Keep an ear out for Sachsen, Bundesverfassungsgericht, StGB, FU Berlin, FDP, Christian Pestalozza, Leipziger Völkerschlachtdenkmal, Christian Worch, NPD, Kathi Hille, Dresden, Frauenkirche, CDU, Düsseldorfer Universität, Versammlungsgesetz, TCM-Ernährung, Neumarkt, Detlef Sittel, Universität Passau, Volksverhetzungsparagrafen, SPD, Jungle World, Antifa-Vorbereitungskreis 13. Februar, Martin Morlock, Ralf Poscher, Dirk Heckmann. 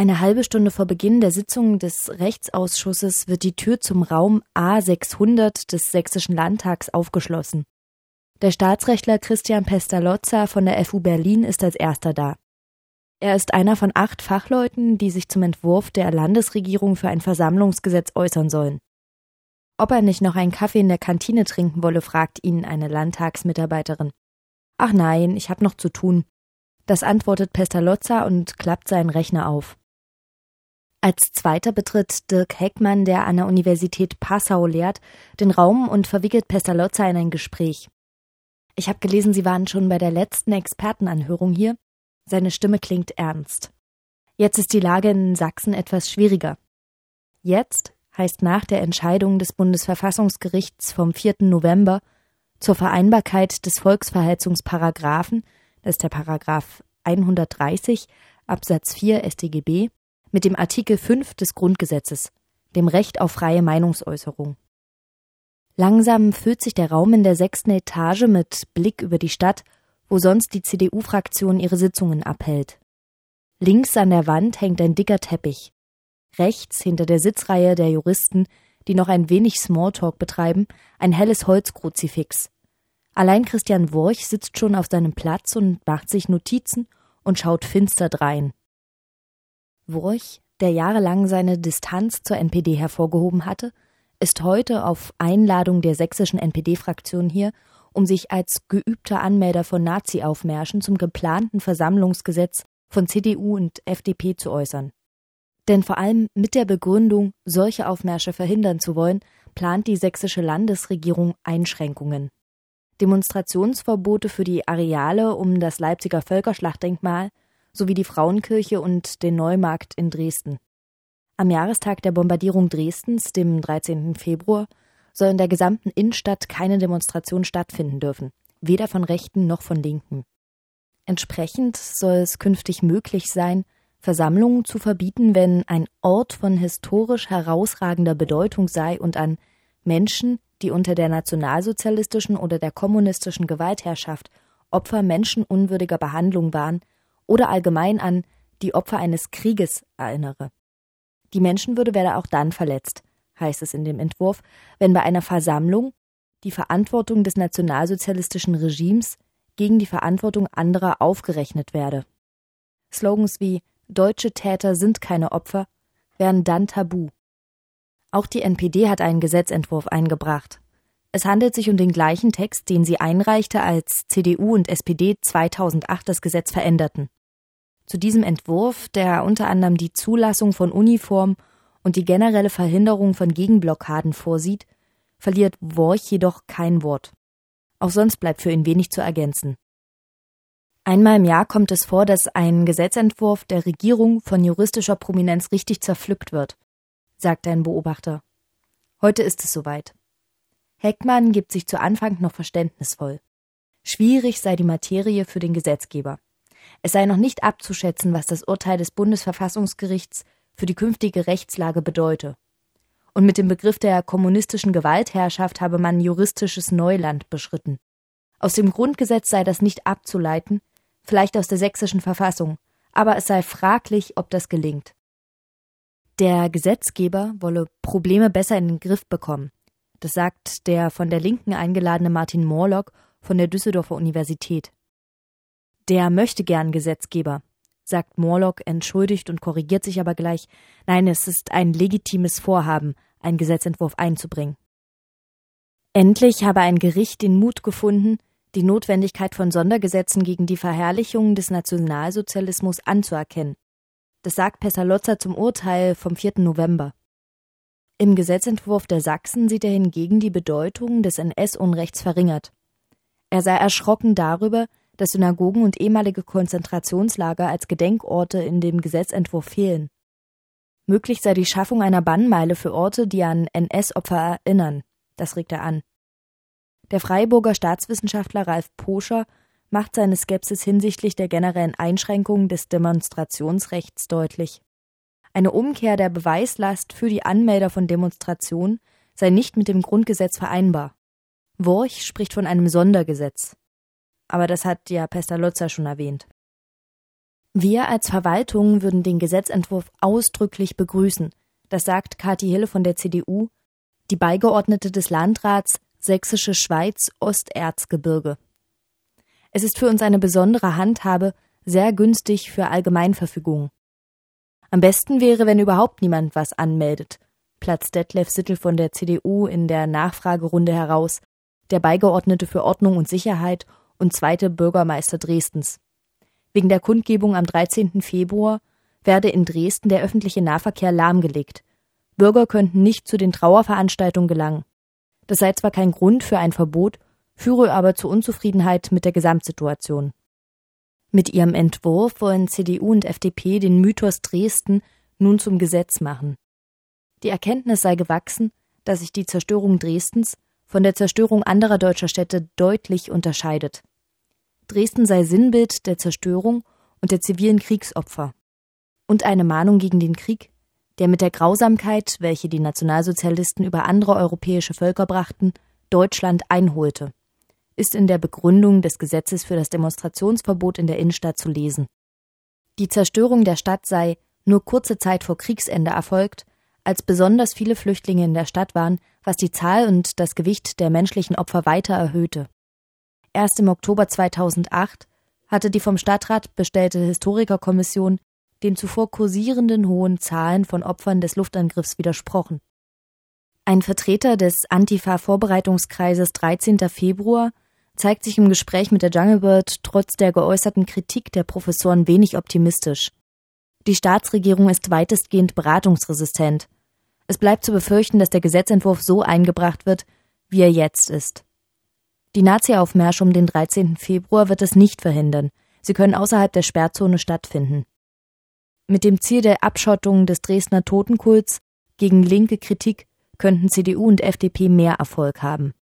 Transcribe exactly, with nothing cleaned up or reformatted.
Eine halbe Stunde vor Beginn der Sitzung des Rechtsausschusses wird die Tür zum Raum A sechshundert des Sächsischen Landtags aufgeschlossen. Der Staatsrechtler Christian Pestalozza von der F U Berlin ist als erster da. Er ist einer von acht Fachleuten, die sich zum Entwurf der Landesregierung für ein Versammlungsgesetz äußern sollen. Ob er nicht noch einen Kaffee in der Kantine trinken wolle, fragt ihn eine Landtagsmitarbeiterin. »Ach nein, ich habe noch zu tun«, das antwortet Pestalozza und klappt seinen Rechner auf. Als Zweiter betritt Dirk Heckmann, der an der Universität Passau lehrt, den Raum und verwickelt Pestalozza in ein Gespräch. »Ich habe gelesen, Sie waren schon bei der letzten Expertenanhörung hier.« Seine Stimme klingt ernst. Jetzt ist die Lage in Sachsen etwas schwieriger. Jetzt heißt nach der Entscheidung des Bundesverfassungsgerichts vom vierten November zur Vereinbarkeit des Volksverhetzungsparagrafen, das ist der Paragraph hundertdreißig Absatz vier S t G B, mit dem Artikel fünf des Grundgesetzes, dem Recht auf freie Meinungsäußerung. Langsam füllt sich der Raum in der sechsten Etage mit Blick über die Stadt, wo sonst die C D U-Fraktion ihre Sitzungen abhält. Links an der Wand hängt ein dicker Teppich. Rechts, hinter der Sitzreihe der Juristen, die noch ein wenig Smalltalk betreiben, ein helles Holzkruzifix. Allein Christian Worch sitzt schon auf seinem Platz und macht sich Notizen und schaut finster drein. Worch, der jahrelang seine Distanz zur N P D hervorgehoben hatte, ist heute auf Einladung der sächsischen N P D-Fraktion hier, um sich als geübter Anmelder von Nazi-Aufmärschen zum geplanten Versammlungsgesetz von C D U und F D P zu äußern. Denn vor allem mit der Begründung, solche Aufmärsche verhindern zu wollen, plant die sächsische Landesregierung Einschränkungen. Demonstrationsverbote für die Areale um das Leipziger Völkerschlachtdenkmal sowie die Frauenkirche und den Neumarkt in Dresden. Am Jahrestag der Bombardierung Dresdens, dem dreizehnten Februar, soll in der gesamten Innenstadt keine Demonstration stattfinden dürfen, weder von Rechten noch von Linken. Entsprechend soll es künftig möglich sein, Versammlungen zu verbieten, wenn ein Ort von historisch herausragender Bedeutung sei und an Menschen, die unter der nationalsozialistischen oder der kommunistischen Gewaltherrschaft Opfer menschenunwürdiger Behandlung waren oder allgemein an die Opfer eines Krieges erinnere. Die Menschenwürde werde auch dann verletzt, heißt es in dem Entwurf, wenn bei einer Versammlung die Verantwortung des nationalsozialistischen Regimes gegen die Verantwortung anderer aufgerechnet werde. Slogans wie »Deutsche Täter sind keine Opfer« werden dann tabu. Auch die N P D hat einen Gesetzentwurf eingebracht. Es handelt sich um den gleichen Text, den sie einreichte, als C D U und S P D zweitausendacht das Gesetz veränderten. Zu diesem Entwurf, der unter anderem die Zulassung von Uniformen und die generelle Verhinderung von Gegenblockaden vorsieht, verliert Worch jedoch kein Wort. Auch sonst bleibt für ihn wenig zu ergänzen. Einmal im Jahr kommt es vor, dass ein Gesetzentwurf der Regierung von juristischer Prominenz richtig zerpflückt wird, sagt ein Beobachter. Heute ist es soweit. Heckmann gibt sich zu Anfang noch verständnisvoll. Schwierig sei die Materie für den Gesetzgeber. Es sei noch nicht abzuschätzen, was das Urteil des Bundesverfassungsgerichts für die künftige Rechtslage bedeute. Und mit dem Begriff der kommunistischen Gewaltherrschaft habe man juristisches Neuland beschritten. Aus dem Grundgesetz sei das nicht abzuleiten, vielleicht aus der sächsischen Verfassung, aber es sei fraglich, ob das gelingt. Der Gesetzgeber wolle Probleme besser in den Griff bekommen. Das sagt der von der Linken eingeladene Martin Morlock von der Düsseldorfer Universität. Der möchte gern Gesetzgeber, sagt Morlock, entschuldigt und korrigiert sich aber gleich. Nein, es ist ein legitimes Vorhaben, einen Gesetzentwurf einzubringen. Endlich habe ein Gericht den Mut gefunden, die Notwendigkeit von Sondergesetzen gegen die Verherrlichung des Nationalsozialismus anzuerkennen. Das sagt Pestalozza zum Urteil vom vierten November. Im Gesetzentwurf der Sachsen sieht er hingegen die Bedeutung des N S-Unrechts verringert. Er sei erschrocken darüber, dass Synagogen und ehemalige Konzentrationslager als Gedenkorte in dem Gesetzentwurf fehlen. Möglich sei die Schaffung einer Bannmeile für Orte, die an N S-Opfer erinnern. Das regt er an. Der Freiburger Staatswissenschaftler Ralf Poscher macht seine Skepsis hinsichtlich der generellen Einschränkungen des Demonstrationsrechts deutlich. Eine Umkehr der Beweislast für die Anmelder von Demonstrationen sei nicht mit dem Grundgesetz vereinbar. Worch spricht von einem Sondergesetz. Aber das hat ja Pestalozza schon erwähnt. Wir als Verwaltung würden den Gesetzentwurf ausdrücklich begrüßen. Das sagt Kathi Hille von der C D U, die Beigeordnete des Landrats Sächsische Schweiz-Osterzgebirge. Es ist für uns eine besondere Handhabe, sehr günstig für Allgemeinverfügungen. Am besten wäre, wenn überhaupt niemand was anmeldet, platzt Detlef Sittel von der C D U in der Nachfragerunde heraus, der Beigeordnete für Ordnung und Sicherheit und zweite Bürgermeister Dresdens. Wegen der Kundgebung am dreizehnten Februar werde in Dresden der öffentliche Nahverkehr lahmgelegt. Bürger könnten nicht zu den Trauerveranstaltungen gelangen. Das sei zwar kein Grund für ein Verbot, führe aber zu Unzufriedenheit mit der Gesamtsituation. Mit ihrem Entwurf wollen C D U und F D P den Mythos Dresden nun zum Gesetz machen. Die Erkenntnis sei gewachsen, dass sich die Zerstörung Dresdens von der Zerstörung anderer deutscher Städte deutlich unterscheidet. Dresden sei Sinnbild der Zerstörung und der zivilen Kriegsopfer und eine Mahnung gegen den Krieg, der mit der Grausamkeit, welche die Nationalsozialisten über andere europäische Völker brachten, Deutschland einholte, ist in der Begründung des Gesetzes für das Demonstrationsverbot in der Innenstadt zu lesen. Die Zerstörung der Stadt sei nur kurze Zeit vor Kriegsende erfolgt, als besonders viele Flüchtlinge in der Stadt waren, was die Zahl und das Gewicht der menschlichen Opfer weiter erhöhte. Erst im Oktober zweitausendacht hatte die vom Stadtrat bestellte Historikerkommission den zuvor kursierenden hohen Zahlen von Opfern des Luftangriffs widersprochen. Ein Vertreter des Antifa-Vorbereitungskreises dreizehnten Februar zeigt sich im Gespräch mit der Jungle World trotz der geäußerten Kritik der Professoren wenig optimistisch. Die Staatsregierung ist weitestgehend beratungsresistent. Es bleibt zu befürchten, dass der Gesetzentwurf so eingebracht wird, wie er jetzt ist. Die Nazi-Aufmärsche um den dreizehnten Februar wird es nicht verhindern. Sie können außerhalb der Sperrzone stattfinden. Mit dem Ziel der Abschottung des Dresdner Totenkults gegen linke Kritik könnten C D U und F D P mehr Erfolg haben.